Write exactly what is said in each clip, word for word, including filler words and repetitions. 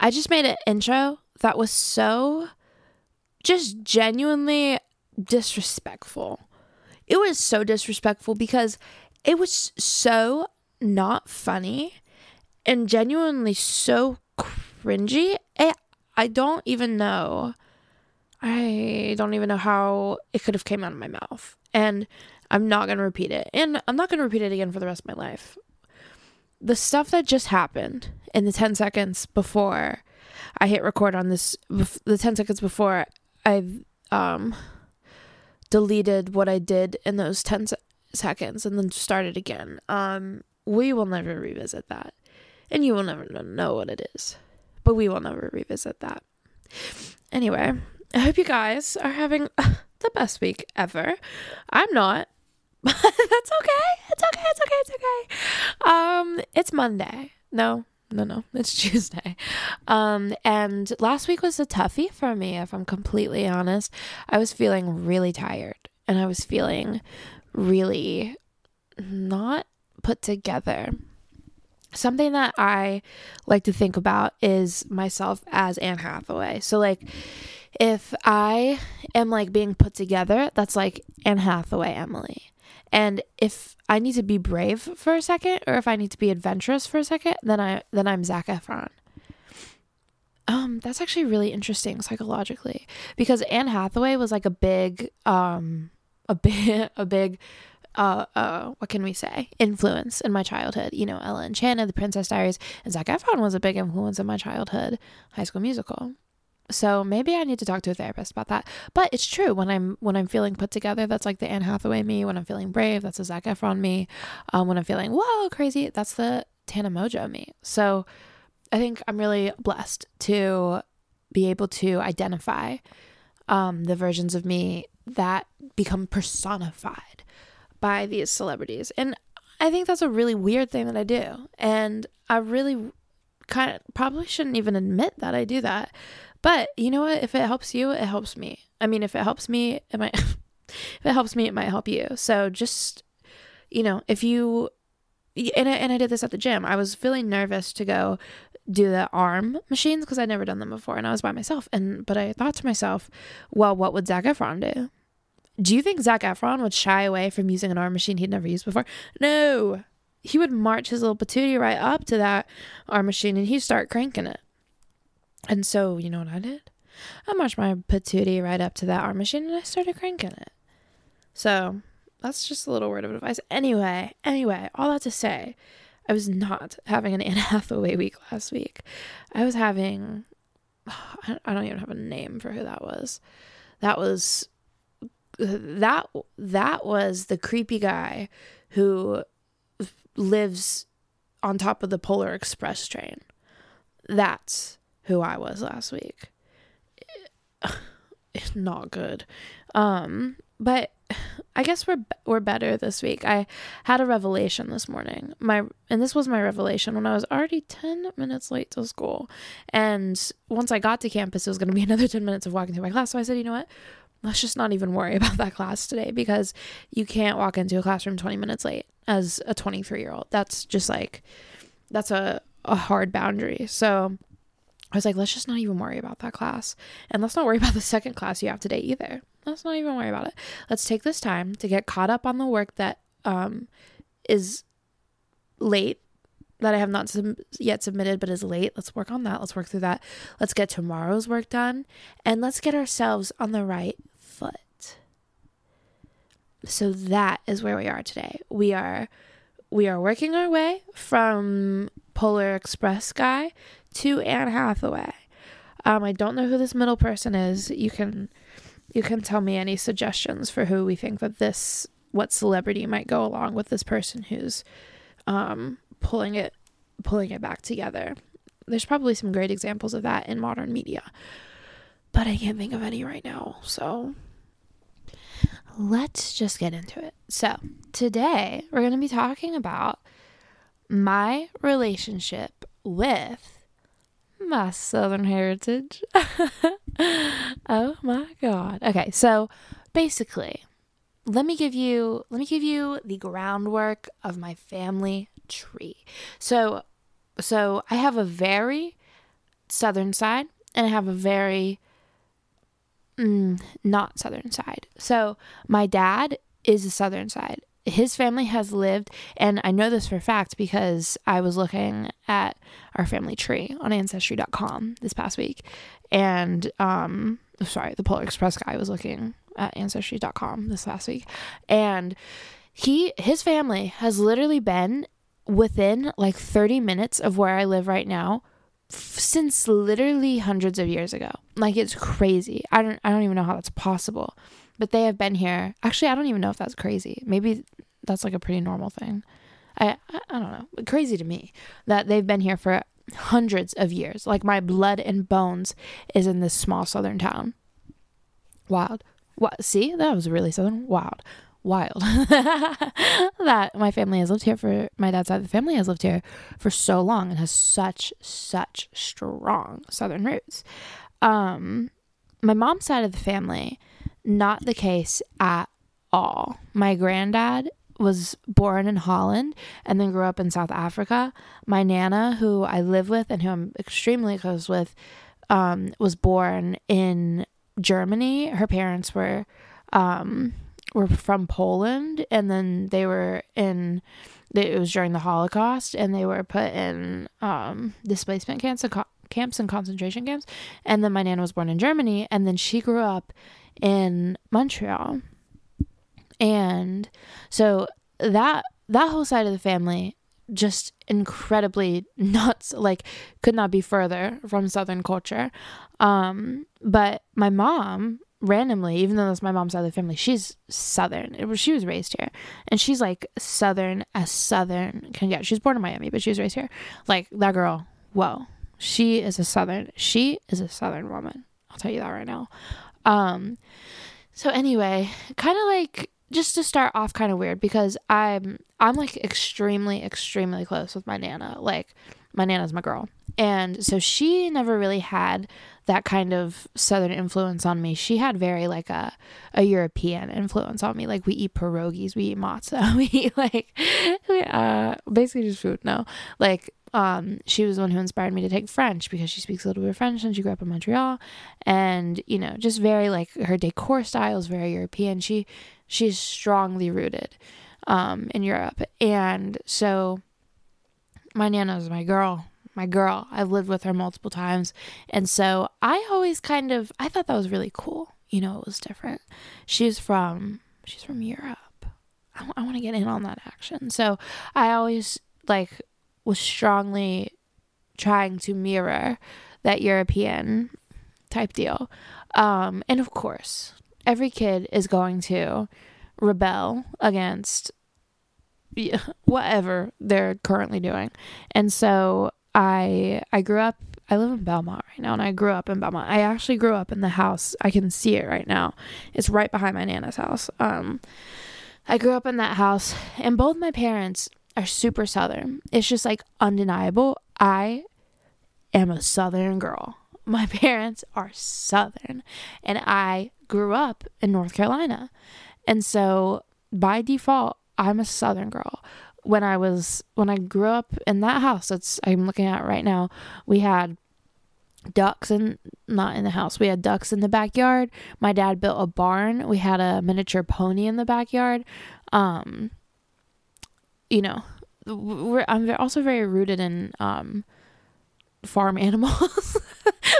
I just made an intro that was so just genuinely disrespectful. It was so disrespectful because it was so not funny and genuinely so cringy. It, I don't even know. I don't even know how it could have came out of my mouth. And I'm not going to repeat it. And I'm not going to repeat it again for the rest of my life. The stuff that just happened in the ten seconds before I hit record on this, the ten seconds before I um, deleted what I did in those ten seconds and then started again. Um, we will never revisit that. And you will never know what it is. But we will never revisit that. Anyway, I hope you guys are having the best week ever. I'm not. That's okay. It's okay. It's okay. It's okay. Um, it's Monday. No, no, no. It's Tuesday. Um, and last week was a toughie for me, if I'm completely honest. I was feeling really tired and I was feeling really not put together. Something that I like to think about is myself as Anne Hathaway. So, like, if I am, like, being put together, that's, like, Anne Hathaway Emily. And if I need to be brave for a second, or if I need to be adventurous for a second, then, I, then I'm Zac Efron. Um, that's actually really interesting psychologically. Because Anne Hathaway was, like, a big, um, a big, a big... Uh, uh, what can we say? Influence in my childhood. You know, Ella and Enchanted, The Princess Diaries, and Zac Efron was a big influence in my childhood. High School Musical. So maybe I need to talk to a therapist about that. But it's true. When I'm when I'm feeling put together, that's like the Anne Hathaway me. When I'm feeling brave, that's the Zac Efron me. Um, when I'm feeling whoa crazy, that's the Tana Mojo me. So I think I'm really blessed to be able to identify um the versions of me that become personified by these celebrities. And I think that's a really weird thing that I do. And I really kind of probably shouldn't even admit that I do that. But you know what? If it helps you, it helps me. I mean, if it helps me, it might, if it helps me, it might help you. So just, you know, if you, and I, and I did this at the gym. I was feeling nervous to go do the arm machines because I'd never done them before and I was by myself. And, but I thought to myself, well, what would Zac Efron do? Do you think Zac Efron would shy away from using an arm machine he'd never used before? No. He would march his little patootie right up to that arm machine and he'd start cranking it. And so, you know what I did? I marched my patootie right up to that arm machine and I started cranking it. So, that's just a little word of advice. Anyway, anyway, all that to say, I was not having an Anne Hathaway week last week. I was having... I don't even have a name for who that was. That was... that that was the creepy guy who lives on top of the Polar Express train. That's who I was last week. It's not good. Um, but I guess we're we're better this week. I had a revelation this morning. My and this was my revelation when I was already ten minutes late to school. And once I got to campus, it was going to be another ten minutes of walking through my class. So I said, you know what? Let's just not even worry about that class today because you can't walk into a classroom twenty minutes late as a twenty-three-year-old. That's just like, that's a, a hard boundary. So I was like, let's just not even worry about that class. And let's not worry about the second class you have today either. Let's not even worry about it. Let's take this time to get caught up on the work that um is late, that I have not sub- yet submitted, but is late. Let's work on that. Let's work through that. Let's get tomorrow's work done. And let's get ourselves on the right foot. So that is where we are today. We are, we are working our way from Polar Express guy to Anne Hathaway. Um, I don't know who this middle person is. You can, you can tell me any suggestions for who we think that this, what celebrity might go along with this person who's, um, pulling it, pulling it back together. There's probably some great examples of that in modern media, but I can't think of any right now. So let's just get into it. So today we're going to be talking about my relationship with my Southern heritage. Oh my God. Okay. So basically, let me give you, let me give you the groundwork of my family tree. So, so I have a very southern side, and I have a very mm, not southern side. So my dad is the southern side. His family has lived, and I know this for a fact because I was looking at our family tree on ancestry dot com this past week, and um sorry, the Polar Express guy was looking at ancestry dot com this last week, and he his family has literally been within like thirty minutes of where I live right now f- since literally hundreds of years ago. Like, it's crazy. I don't I don't even know how that's possible. But they have been here. Actually, I don't even know if that's crazy. Maybe that's like a pretty normal thing. I, I I don't know. Crazy to me that they've been here for hundreds of years. Like, my blood and bones is in this small southern town. Wild. What? See, that was really southern. Wild. Wild. That my family has lived here for, my dad's side of the family has lived here for so long and has such, such strong southern roots. Um, my mom's side of the family, not the case at all. My granddad was born in Holland and then grew up in South Africa. My nana, who I live with and who I'm extremely close with, um, was born in Germany. Her parents were um, were from Poland, and then they were in, it was during the Holocaust, and they were put in um, displacement camps and, co- camps and concentration camps. And then my nana was born in Germany, and then she grew up in Montreal. And so that that whole side of the family just incredibly nuts, like could not be further from southern culture. Um but my mom, randomly, even though that's my mom's side of the family, she's southern. It was, she was raised here, and she's like southern as southern can get. She's born in Miami, but she was raised here. Like, that girl, whoa, she is a southern she is a southern woman, I'll tell you that right now. Um, so anyway, kind of like, just to start off kind of weird, because I'm, I'm like extremely, extremely close with my Nana. Like, my Nana's my girl. And so she never really had that kind of southern influence on me. She had very like a, a European influence on me. Like, we eat pierogies, we eat matzah, we eat like, we, uh, basically just food. No, like, um, she was the one who inspired me to take French, because she speaks a little bit of French and she grew up in Montreal, and, you know, just very like, her decor style is very European. She, she's strongly rooted, um, in Europe. And so my Nana's my girl, my girl, I've lived with her multiple times. And so I always kind of, I thought that was really cool. You know, it was different. She's from, she's from Europe. I, I want to get in on that action. So I always like, was strongly trying to mirror that European type deal. Um, and of course, every kid is going to rebel against whatever they're currently doing. And so I I grew up, I live in Belmont right now, and I grew up in Belmont. I actually grew up in the house, I can see it right now. It's right behind my Nana's house. Um, I grew up in that house, and both my parents are super southern. It's just like undeniable. I am a southern girl. My parents are southern, and I grew up in North Carolina, and so by default I'm a southern girl. When I was when I grew up in that house that's I'm looking at right now, we had ducks in not in the house we had ducks in the backyard. My dad built a barn. We had a miniature pony in the backyard. um You know, we're, I'm also very rooted in um, farm animals.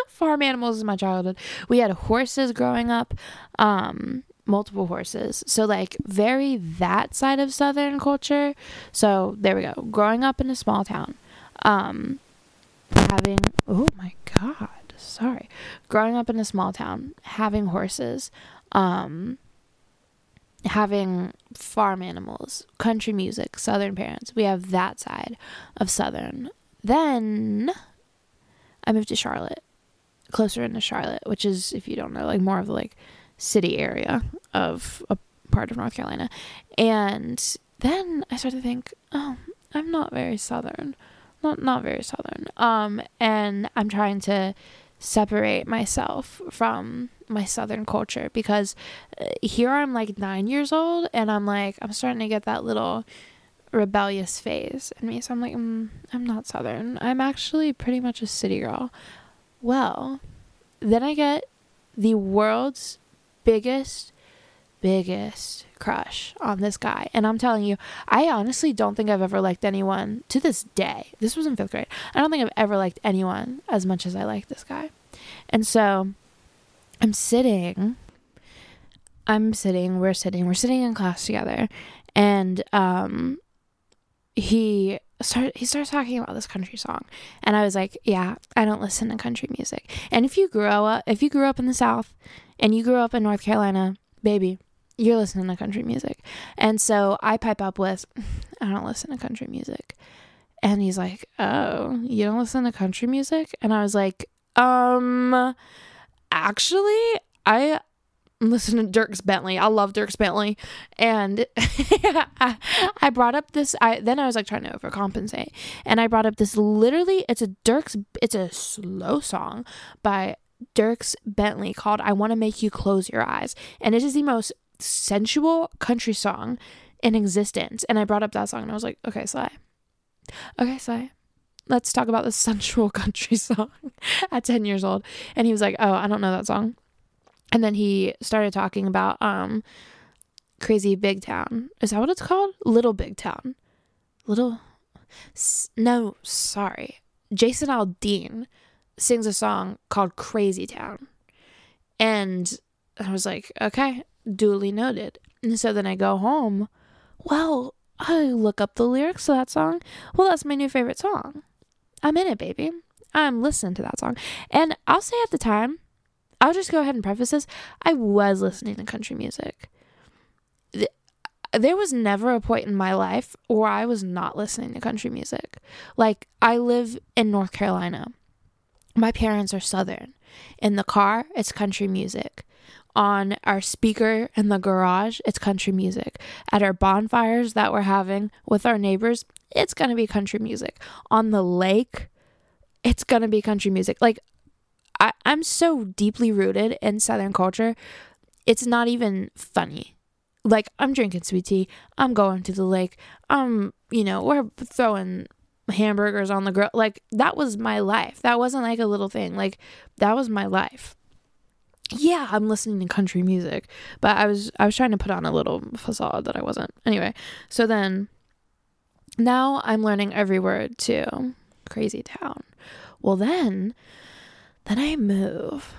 Farm animals is my childhood. We had horses growing up, um, multiple horses. So, like, very that side of southern culture. So, there we go. Growing up in a small town. Um, having, oh my God, sorry. Growing up in a small town, having horses, um... having farm animals, country music, southern parents. We have that side of southern. Then I moved to Charlotte, closer into Charlotte, which is, if you don't know, like more of the like city area of a part of North Carolina. And then I started to think, oh, I'm not very southern, not not very southern. Um, and I'm trying to separate myself from my southern culture, because here I'm like nine years old and I'm like I'm starting to get that little rebellious phase in me. So I'm like, mm, I'm not southern, I'm actually pretty much a city girl. Well, then I get the world's biggest, biggest crush on this guy. And I'm telling you, I honestly don't think I've ever liked anyone to this day. This was in fifth grade. I don't think I've ever liked anyone as much as I like this guy. And so I'm sitting, I'm sitting, we're sitting, we're sitting in class together. And um, he started, he starts talking about this country song. And I was like, yeah, I don't listen to country music. And if you grew up, if you grew up in the South and you grew up in North Carolina, baby, you're listening to country music. And so I pipe up with, I don't listen to country music. And he's like, oh, you don't listen to country music? And I was like, um, actually, I listen to Dierks Bentley. I love Dierks Bentley. And I, I brought up this, I then I was like trying to overcompensate. And I brought up this, literally, it's a Dierks, it's a slow song by Dierks Bentley called I Want to Make You Close Your Eyes, and it is the most sensual country song in existence. And I brought up that song and I was like, okay Sly okay Sly let's talk about this sensual country song at ten years old. And he was like, oh, I don't know that song. And then he started talking about um Crazy Big Town, is that what it's called? Little Big Town little no sorry Jason Aldean sings a song called Crazy Town. And I was like, okay, duly noted. And so then I go home, well, I look up the lyrics to that song. Well, that's my new favorite song. I'm in it, baby. I'm listening to that song. And I'll say at the time, I'll just go ahead and preface this, I was listening to country music. There was never a point in my life where I was not listening to country music. Like, I live in North Carolina. My parents are Southern. In the car, it's country music. On our speaker in the garage, it's country music. At our bonfires that we're having with our neighbors, it's going to be country music. On the lake, it's going to be country music. Like, I, I'm so deeply rooted in Southern culture, it's not even funny. Like, I'm drinking sweet tea. I'm going to the lake. I'm, you know, we're throwing hamburgers on the grill. Like, that was my life. That wasn't like a little thing. Like, that was my life. Yeah, I'm listening to country music, but I was I was trying to put on a little facade that I wasn't. Anyway, so then now I'm learning every word to Crazy Town. Well, then then I move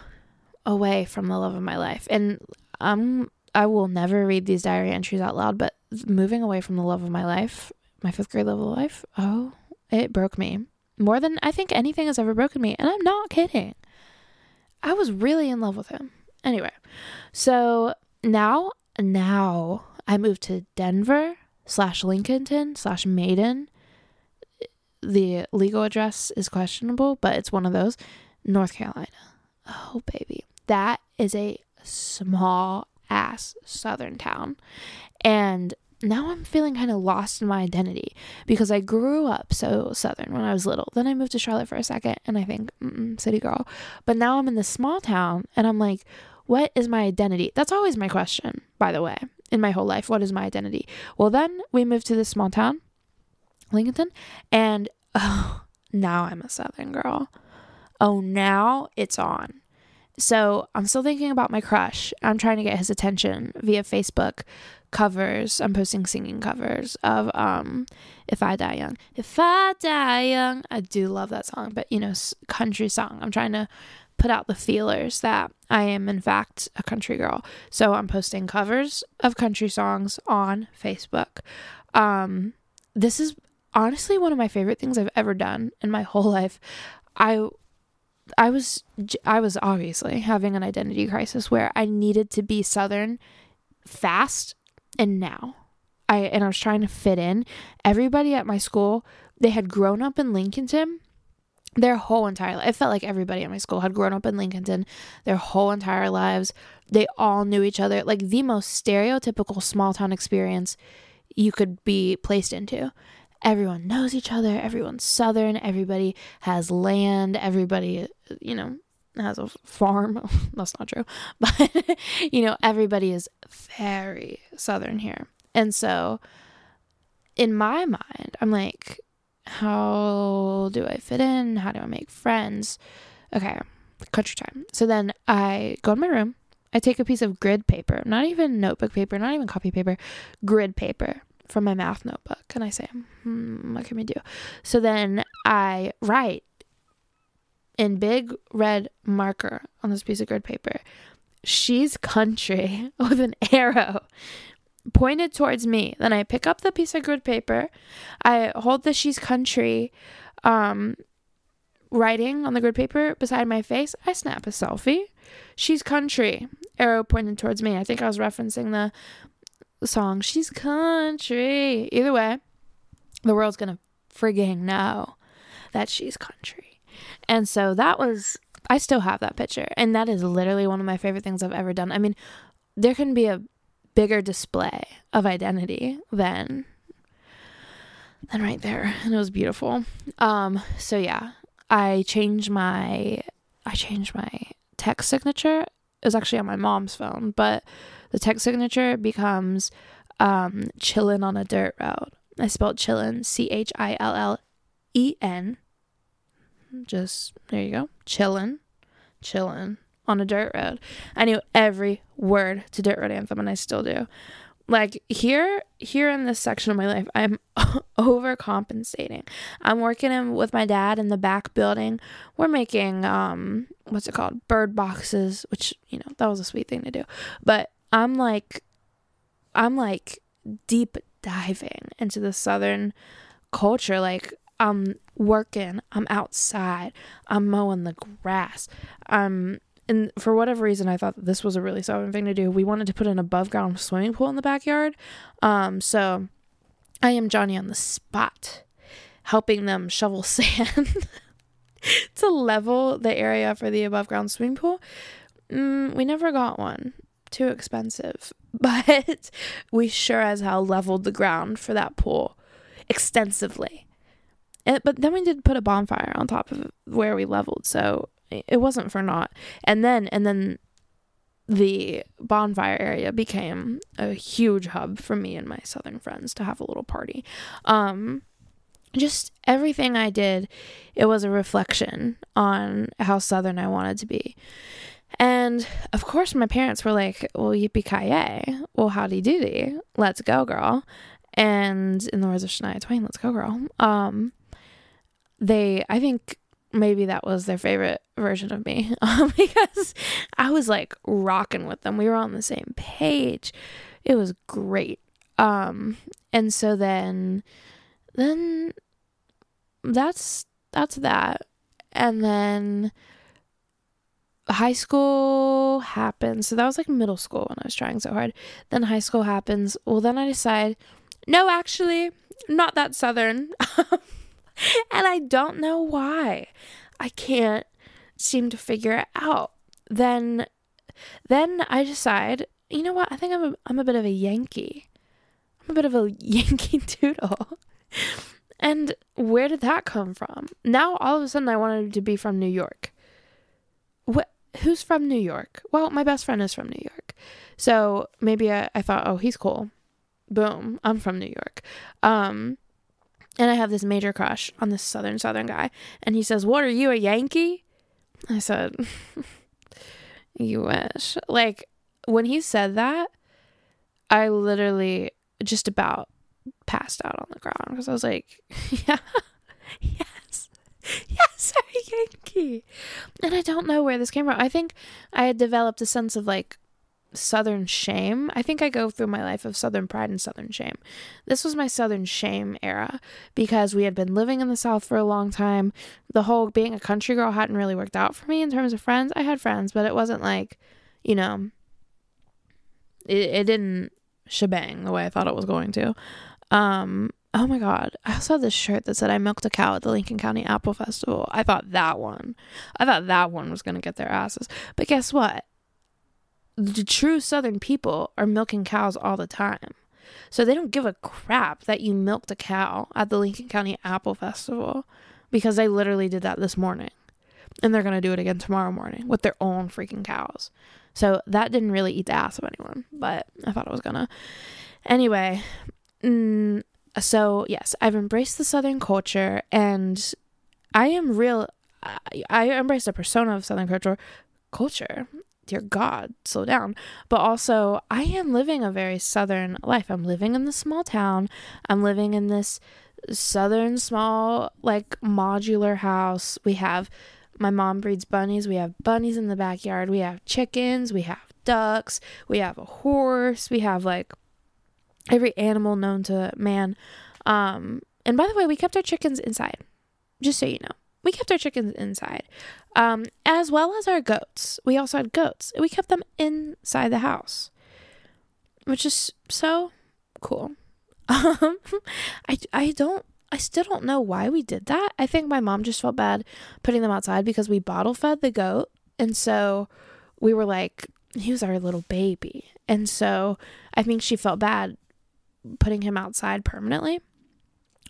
away from the love of my life, and um I will never read these diary entries out loud. But moving away from the love of my life, my fifth grade love of life, oh. It broke me more than I think anything has ever broken me. And I'm not kidding. I was really in love with him. Anyway, so now, now I moved to Denver slash Lincolnton slash Maiden. The legal address is questionable, but it's one of those. North Carolina. Oh, baby. That is a small ass Southern town. And now I'm feeling kind of lost in my identity because I grew up so Southern when I was little. Then I moved to Charlotte for a second and I think, mm-mm, city girl. But now I'm in this small town and I'm like, what is my identity? That's always my question, by the way, in my whole life. What is my identity? Well, then we moved to this small town, Lincolnton, and oh, now I'm a Southern girl. Oh, now it's on. So I'm still thinking about my crush. I'm trying to get his attention via Facebook covers. I'm posting singing covers of um, If I Die Young. If I Die Young. I do love that song, but you know, country song. I'm trying to put out the feelers that I am, in fact, a country girl. So I'm posting covers of country songs on Facebook. Um, this is honestly one of my favorite things I've ever done in my whole life. I... I was I was obviously having an identity crisis where I needed to be Southern fast, and now I and I was trying to fit in. Everybody at my school, they had grown up in Lincolnton their whole entire life. It felt like everybody at my school had grown up in Lincolnton their whole entire lives. They all knew each other, like the most stereotypical small town experience you could be placed into. Everyone knows each other. Everyone's Southern. Everybody has land. Everybody, you know, has a farm. That's not true. But, you know, everybody is very Southern here. And so in my mind, I'm like, how do I fit in? How do I make friends? Okay, country time. So then I go in my room. I take a piece of grid paper, not even notebook paper, not even copy paper, grid paper from my math notebook. And I say, hmm, what can we do? So then I write in big red marker on this piece of grid paper, she's country, with an arrow pointed towards me. Then I pick up the piece of grid paper. I hold the she's country um, writing on the grid paper beside my face. I snap a selfie. She's country, arrow pointed towards me. I think I was referencing the song She's Country. Either way, the world's gonna frigging know that she's country. And so that was, I still have that picture, and that is literally one of my favorite things I've ever done. I mean, there can be a bigger display of identity than than right there, and it was beautiful. Um so yeah, I changed my I changed my text signature. It was actually on my mom's phone, but the text signature becomes um, chillin' on a dirt road. I spelled chillin', C H I L L E N. Just, there you go. Chillin', chillin' on a dirt road. I knew every word to Dirt Road Anthem, and I still do. Like, here, here in this section of my life, I'm overcompensating. I'm working in, with my dad in the back building. We're making, um, what's it called? Bird boxes, which, you know, that was a sweet thing to do. But I'm like, I'm like deep diving into the Southern culture. Like, I'm working, I'm outside, I'm mowing the grass. Um, and for whatever reason, I thought this was a really Southern thing to do. We wanted to put an above ground swimming pool in the backyard. Um, so I am Johnny on the spot, helping them shovel sand to level the area for the above ground swimming pool. Mm, we never got one. Too expensive, but we sure as hell leveled the ground for that pool extensively. It, but then we did put a bonfire on top of where we leveled, so it wasn't for naught. And then and then the bonfire area became a huge hub for me and my Southern friends to have a little party. Um, just everything I did, it was a reflection on how Southern I wanted to be. And of course my parents were like, well, yippee-ki-yay, well, howdy doody, let's go girl. And in the words of Shania Twain, let's go girl. Um, they, I think maybe that was their favorite version of me, um, because I was like rocking with them. We were on the same page. It was great. Um, and so then, then that's, that's that. And then high school happens. So that was like middle school when I was trying so hard. Then high school happens. Well, then I decide, no, actually, not that Southern. And I don't know why. I can't seem to figure it out. Then, then I decide, you know what? I think I'm a, I'm a bit of a Yankee. I'm a bit of a Yankee Doodle. And where did that come from? Now, all of a sudden, I wanted to be from New York. What? Who's from New York? Well, my best friend is from New York. So maybe I, I thought, oh, he's cool. Boom. I'm from New York. Um, and I have this major crush on this Southern, Southern guy. And he says, what, are you a Yankee? I said, you wish. Like, when he said that, I literally just about passed out on the ground. Because I was like, yeah, yes, yes, I'm a Yankee. And I don't know where this came from. I think I had developed a sense of, like, Southern shame. I think I go through my life of Southern pride and Southern shame. This was my Southern shame era, because we had been living in the South for a long time. The whole being a country girl hadn't really worked out for me in terms of friends. I had friends, but it wasn't like, you know, it, it didn't shebang the way I thought it was going to. Um, oh my God. I also had this shirt that said I milked a cow at the Lincoln County Apple Festival. I thought that one, I thought that one was going to get their asses. But guess what? The true Southern people are milking cows all the time. So they don't give a crap that you milked a cow at the Lincoln County Apple Festival, because they literally did that this morning. And they're going to do it again tomorrow morning with their own freaking cows. So that didn't really eat the ass of anyone, but I thought it was going to. Anyway, mm, so yes, I've embraced the Southern culture, and I am real. I, I embrace a persona of Southern culture, culture. Dear God, slow down. But also, I am living a very Southern life. I'm living in this small town. I'm living in this Southern small, like, modular house. We have, my mom breeds bunnies. We have bunnies in the backyard. We have chickens. We have ducks. We have a horse. We have, like, every animal known to man. Um, and by the way, we kept our chickens inside, just so you know. We kept our chickens inside, um, as well as our goats. We also had goats. We kept them inside the house, which is so cool. Um, I, I don't, I still don't know why we did that. I think my mom just felt bad putting them outside because we bottle fed the goat. And so we were like, he was our little baby. And so I think she felt bad putting him outside permanently.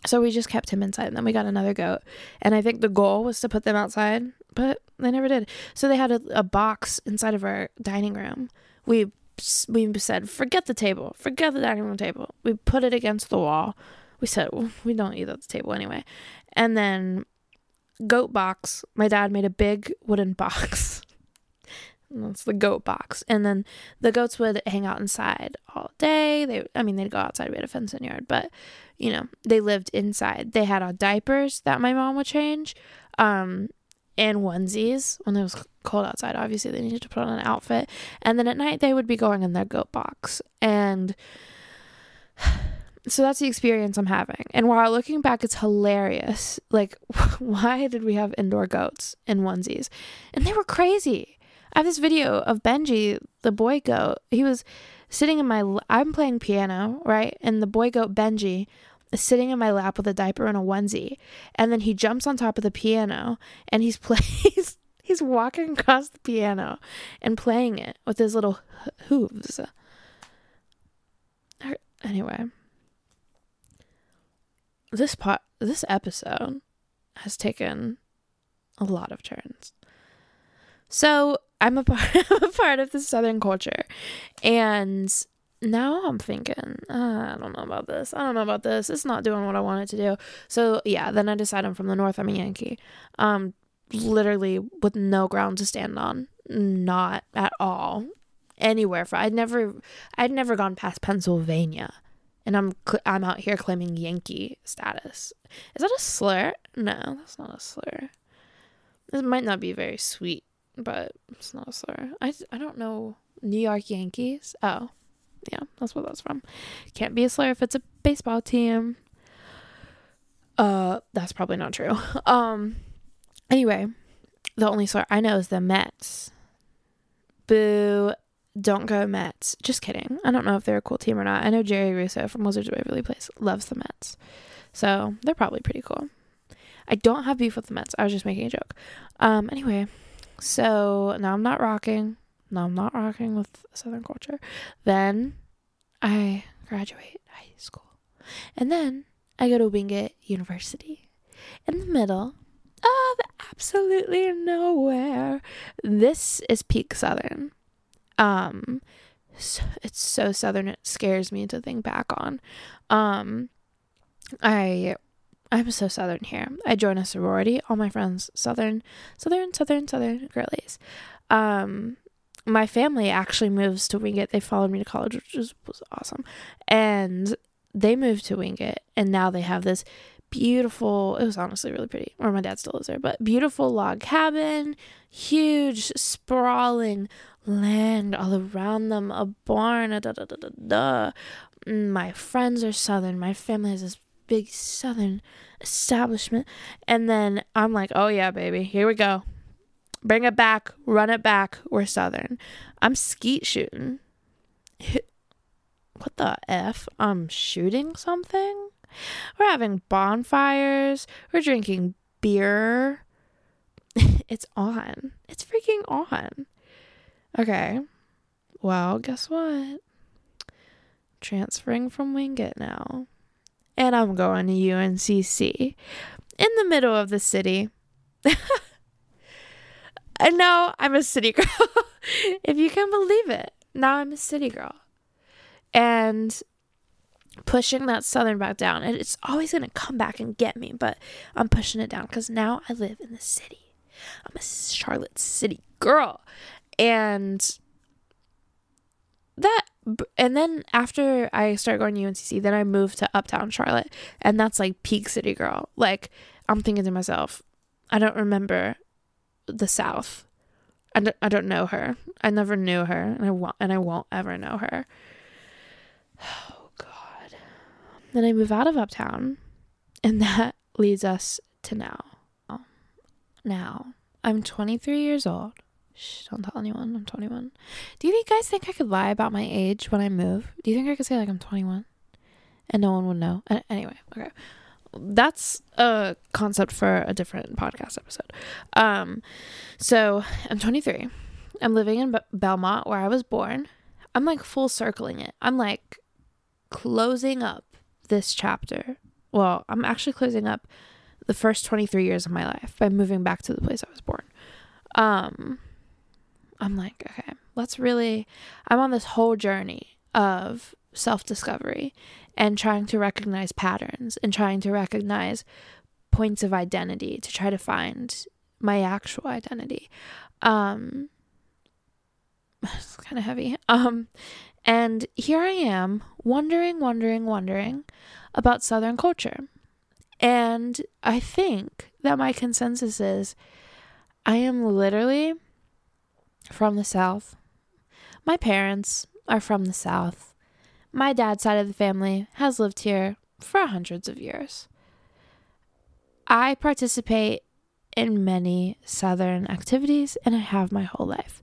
So we just kept him inside, and then we got another goat. And I think the goal was to put them outside, but they never did. So they had a, a box inside of our dining room. We we said, forget the table, forget the dining room table. We put it against the wall. We said, well, we don't eat at the table anyway. And then goat box, my dad made a big wooden box. That's the goat box. And then the goats would hang out inside all day. They, I mean, they'd go outside. We had a fence in the yard, but, you know, they lived inside. They had uh, diapers that my mom would change, um, and onesies. When it was cold outside, obviously, they needed to put on an outfit. And then at night, they would be going in their goat box. And so that's the experience I'm having. And while looking back, it's hilarious. Like, why did we have indoor goats in onesies? And they were crazy. I have this video of Benji, the boy goat. He was sitting in my... I'm playing piano, right? And the boy goat, Benji, is sitting in my lap with a diaper and a onesie. And then he jumps on top of the piano, and he's plays. He's walking across the piano and playing it with his little hooves. Anyway. This pot, this episode has taken a lot of turns. So... I'm a, part, I'm a part of the Southern culture, and now I'm thinking, uh, I don't know about this. I don't know about this. It's not doing what I want it to do. So yeah, then I decide I'm from the North. I'm a Yankee, um, literally with no ground to stand on, not at all, anywhere. For I'd never, I'd never gone past Pennsylvania, and I'm cl- I'm out here claiming Yankee status. Is that a slur? No, that's not a slur. This might not be very sweet. But it's not a slur. I, I don't know. New York Yankees? Oh. Yeah, that's what that's from. Can't be a slur if it's a baseball team. Uh, that's probably not true. Um, anyway, the only slur I know is the Mets. Boo. Don't go Mets. Just kidding. I don't know if they're a cool team or not. I know Jerry Russo from Wizards of Waverly Place loves the Mets. So, they're probably pretty cool. I don't have beef with the Mets. I was just making a joke. Um, anyway... So now I'm not rocking. Now I'm not rocking with Southern culture. Then I graduate high school. And then I go to Wingate University. In the middle of absolutely nowhere. This is peak Southern. Um, so, it's so Southern it scares me to think back on. Um, I... I'm so Southern here. I join a sorority. All my friends, Southern, Southern, Southern, Southern girlies. Um, my family actually moves to Wingate. They followed me to college, which was, was awesome. And they moved to Wingate. And now they have this beautiful, it was honestly really pretty, or my dad still lives there, but beautiful log cabin, huge, sprawling land all around them, a barn, a da da da da da. My friends are Southern. My family has this big Southern establishment, and then I'm like, oh yeah baby, here we go, bring it back, run it back, we're Southern. I'm skeet shooting. What the F? I'm shooting something. We're having bonfires, we're drinking beer. It's on. It's freaking on. Okay, well, guess what? Transferring from Wingate now. And I'm going to U N C C in the middle of the city. And now I'm a city girl. If you can believe it. Now I'm a city girl. And pushing that Southern back down. And it's always going to come back and get me. But I'm pushing it down because now I live in the city. I'm a Charlotte City girl. And that, and then after I started going to U N C C, then I moved to Uptown Charlotte, and that's like peak city girl. Like, I'm thinking to myself, I don't remember the South. I don't, I don't know her. I never knew her, and I won't, and I won't ever know her. Oh God. Then I move out of Uptown, and that leads us to now. Now, I'm twenty-three years old. Shh, don't tell anyone. I'm twenty-one. Do you guys think I could lie about my age when I move? Do you think I could say, like, I'm twenty-one? And no one would know? Anyway, okay. That's a concept for a different podcast episode. Um, so, I'm twenty-three. I'm living in B- Belmont, where I was born. I'm, like, full circling it. I'm, like, closing up this chapter. Well, I'm actually closing up the first twenty-three years of my life by moving back to the place I was born. Um... I'm like, okay, let's really, I'm on this whole journey of self-discovery and trying to recognize patterns and trying to recognize points of identity to try to find my actual identity. Um, it's kind of heavy. Um, and here I am wondering, wondering, wondering about Southern culture. And I think that my consensus is I am literally from the South. My parents are from the South. My dad's side of the family has lived here for hundreds of years. I participate in many Southern activities, and I have my whole life.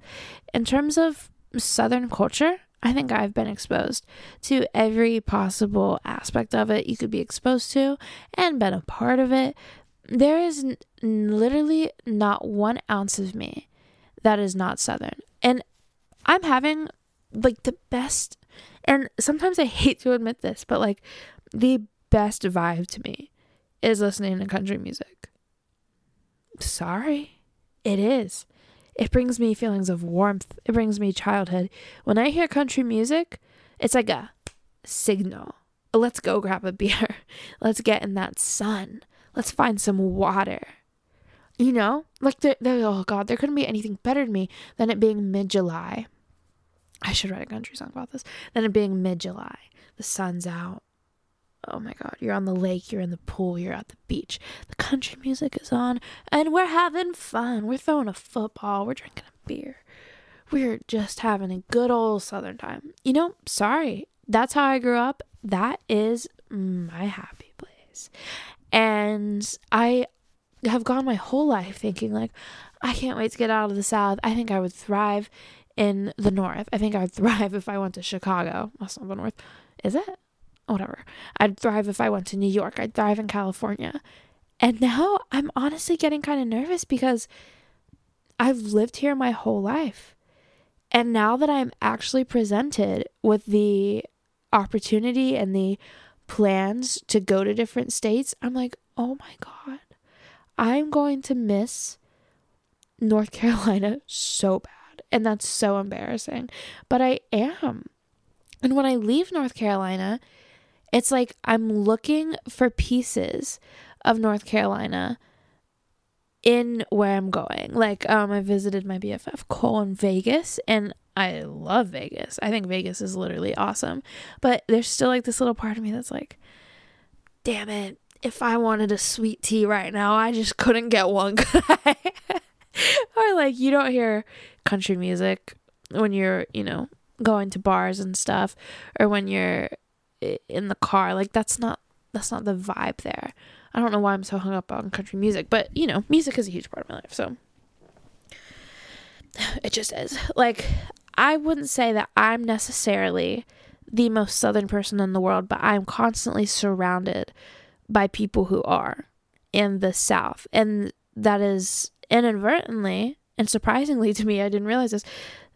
In terms of Southern culture, I think I've been exposed to every possible aspect of it you could be exposed to and been a part of it. There is n- literally not one ounce of me that is not Southern. And I'm having, like, the best, and sometimes I hate to admit this, but, like, the best vibe to me is listening to country music. Sorry. It is. It brings me feelings of warmth. It brings me childhood. When I hear country music, it's like a signal. Let's go grab a beer. Let's get in that sun. Let's find some water. You know, like, they're, they're, oh God, there couldn't be anything better to me than it being mid-July. I should write a country song about this. Than it being mid-July. The sun's out. Oh my God, you're on the lake, you're in the pool, you're at the beach. The country music is on, and we're having fun. We're throwing a football. We're drinking a beer. We're just having a good old Southern time. You know, sorry. That's how I grew up. That is my happy place. And I have gone my whole life thinking, like, I can't wait to get out of the South. I think I would thrive in the North. I think I would thrive if I went to Chicago. That's not the North, is it? Whatever. I'd thrive if I went to New York. I'd thrive in California. And now I'm honestly getting kind of nervous because I've lived here my whole life. And now that I'm actually presented with the opportunity and the plans to go to different states, I'm like, oh my God, I'm going to miss North Carolina so bad. And that's so embarrassing. But I am. And when I leave North Carolina, it's like I'm looking for pieces of North Carolina in where I'm going. Like, um, I visited my B F F, Cole, in Vegas. And I love Vegas. I think Vegas is literally awesome. But there's still, like, this little part of me that's like, damn it. If I wanted a sweet tea right now, I just couldn't get one, could I? Or, like, you don't hear country music when you're, you know, going to bars and stuff, or when you're in the car. Like, that's not that's not the vibe there. I don't know why I'm so hung up on country music, but, you know, music is a huge part of my life, so it just is. Like, I wouldn't say that I'm necessarily the most Southern person in the world, but I'm constantly surrounded by people who are in the South. And that is inadvertently, and surprisingly to me, I didn't realize this,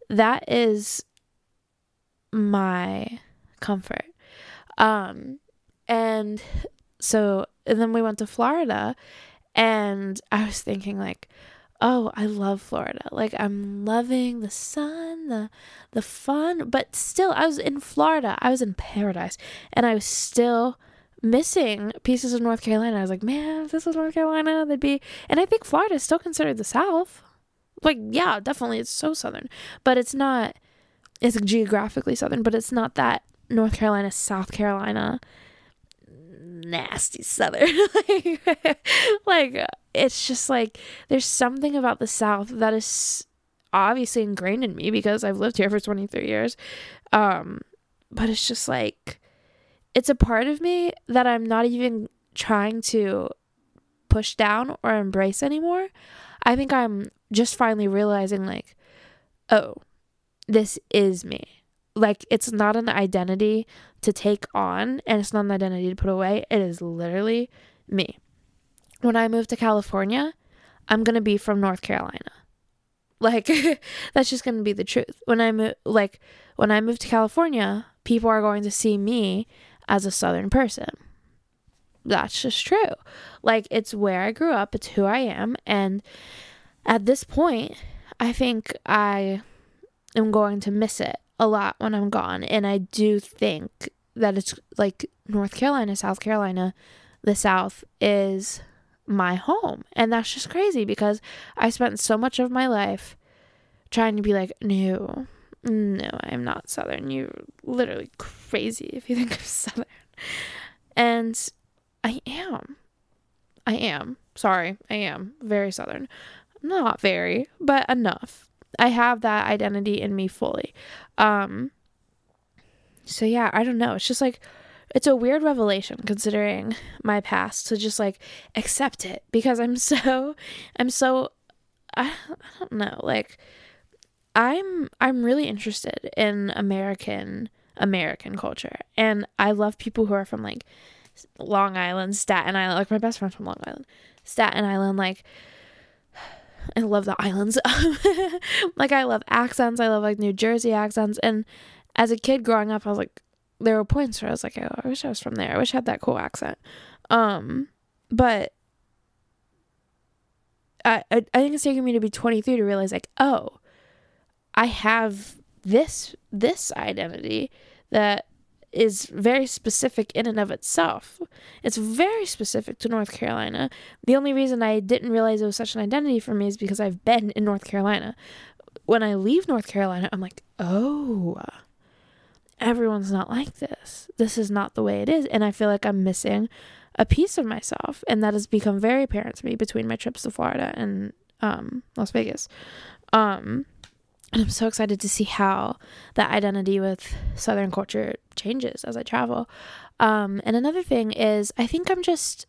that is my comfort. Um, and so, and then we went to Florida, and I was thinking, like, oh, I love Florida. Like, I'm loving the sun, the the fun, but still, I was in Florida. I was in paradise, and I was still missing pieces of North Carolina. I was like, man, if this was North Carolina, they'd be... And I think Florida is still considered the South. Like, yeah, definitely. It's so Southern. But it's not... It's geographically Southern, but it's not that North Carolina, South Carolina, nasty Southern. like, like, it's just like, there's something about the South that is obviously ingrained in me because I've lived here for twenty-three years. Um, but it's just like... It's a part of me that I'm not even trying to push down or embrace anymore. I think I'm just finally realizing, like, oh, this is me. Like, it's not an identity to take on, and it's not an identity to put away. It is literally me. When I move to California, I'm going to be from North Carolina. Like, that's just going to be the truth. When I mo- like, when I move to California, people are going to see me as a Southern person. That's just true. Like, it's where I grew up, it's who I am, and at this point, I think I am going to miss it a lot when I'm gone, and I do think that it's, like, North Carolina, South Carolina, the South is my home, and that's just crazy, because I spent so much of my life trying to be like, no, no, I'm not Southern. You're literally crazy if you think I'm Southern. And I am. I am. Sorry, I am very Southern. Not very, but enough. I have that identity in me fully. Um, so yeah, I don't know. It's just like, it's a weird revelation considering my past to just like accept it because I'm so, I'm so, I, I don't know, like, I'm I'm really interested in American American culture, and I love people who are from like Long Island, Staten Island. Like my best friend's from Long Island, Staten Island. Like I love the islands. Like I love accents. I love like New Jersey accents. And as a kid growing up, I was like, there were points where I was like, oh, I wish I was from there. I wish I had that cool accent. Um, but I I, I think it's taking me to be twenty-three to realize like, oh, I have this this identity that is very specific in and of itself. It's very specific to North Carolina. The only reason I didn't realize it was such an identity for me is because I've been in North Carolina. When I leave North Carolina, I'm like, oh, everyone's not like this. This is not the way it is. And I feel like I'm missing a piece of myself. And that has become very apparent to me between my trips to Florida and um, Las Vegas. Um... And I'm so excited to see how that identity with Southern culture changes as I travel. Um, and another thing is, I think I'm just,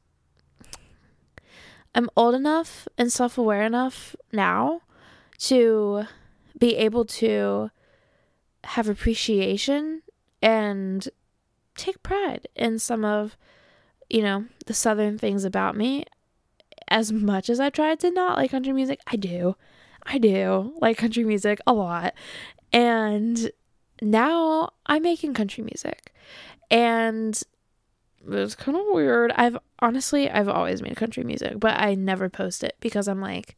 I'm old enough and self-aware enough now to be able to have appreciation and take pride in some of, you know, the Southern things about me. As much as I tried to not like country music, I do. I do like country music a lot, and now I'm making country music, and it's kind of weird. I've honestly, I've always made country music, but I never post it because I'm like,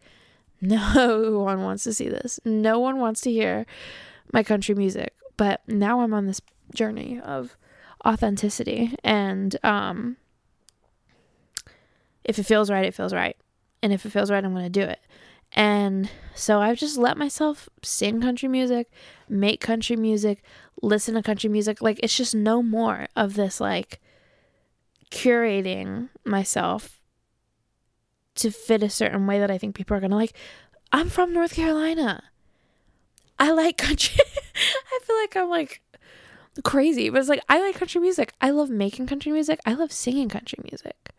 no one wants to see this. No one wants to hear my country music, but now I'm on this journey of authenticity, and um, if it feels right, it feels right, and if it feels right, I'm going to do it. And so I've just let myself sing country music, make country music, listen to country music. Like, it's just no more of this, like, curating myself to fit a certain way that I think people are going to like. I'm from North Carolina. I like country. I feel like I'm, like, crazy. But it's like, I like country music. I love making country music. I love singing country music.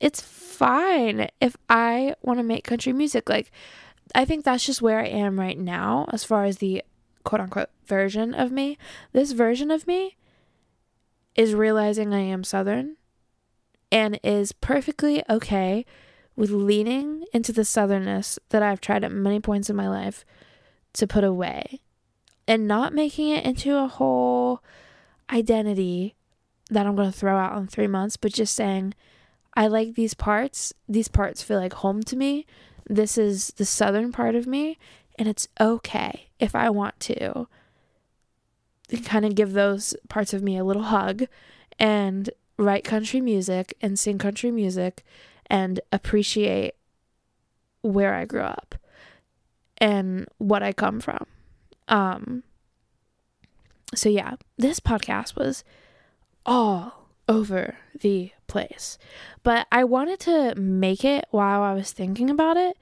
It's fine if I want to make country music. Like, I think that's just where I am right now as far as the quote-unquote version of me. This version of me is realizing I am Southern and is perfectly okay with leaning into the Southernness that I've tried at many points in my life to put away and not making it into a whole identity that I'm going to throw out in three months, but just saying, I like these parts. These parts feel like home to me. This is the Southern part of me. And it's okay if I want to kind of give those parts of me a little hug and write country music and sing country music and appreciate where I grew up and what I come from. Um, so yeah, this podcast was all over the place, but I wanted to make it while I was thinking about it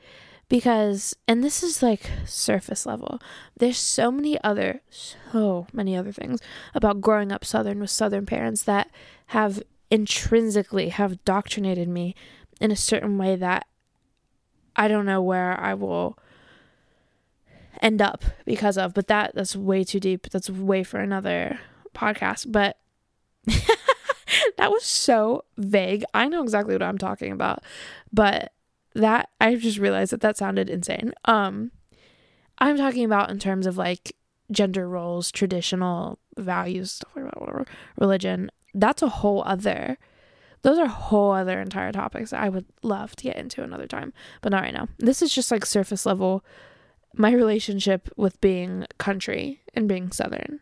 because, and this is like surface level, there's so many other, so many other things about growing up Southern with Southern parents that have intrinsically have indoctrinated me in a certain way that I don't know where I will end up because of, but that that's way too deep. That's way for another podcast, but that was so vague. I know exactly what I'm talking about, but that I just realized that that sounded insane. Um, I'm talking about in terms of like gender roles, traditional values, stuff like that, whatever, religion. That's a whole other, those are whole other entire topics that I would love to get into another time, but not right now. This is just like surface level, my relationship with being country and being Southern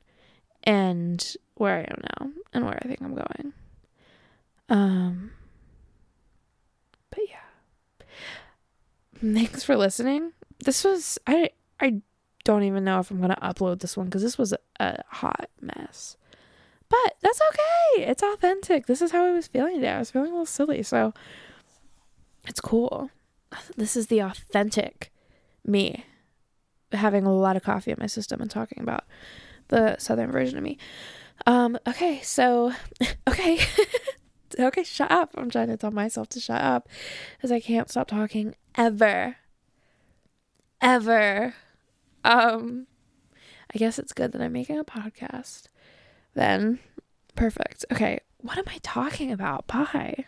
and where I am now and where I think I'm going. Um, but yeah. Thanks for listening. This was, I I don't even know if I'm going to upload this one because this was a, a hot mess. But that's okay. It's authentic. This is how I was feeling today. I was feeling a little silly, so it's cool. This is the authentic me having a lot of coffee in my system and talking about the Southern version of me. Um, okay, so, okay. Okay, shut up. I'm trying to tell myself to shut up because I can't stop talking ever. Ever. Um, I guess it's good that I'm making a podcast. Then, perfect. Okay, what am I talking about? Bye.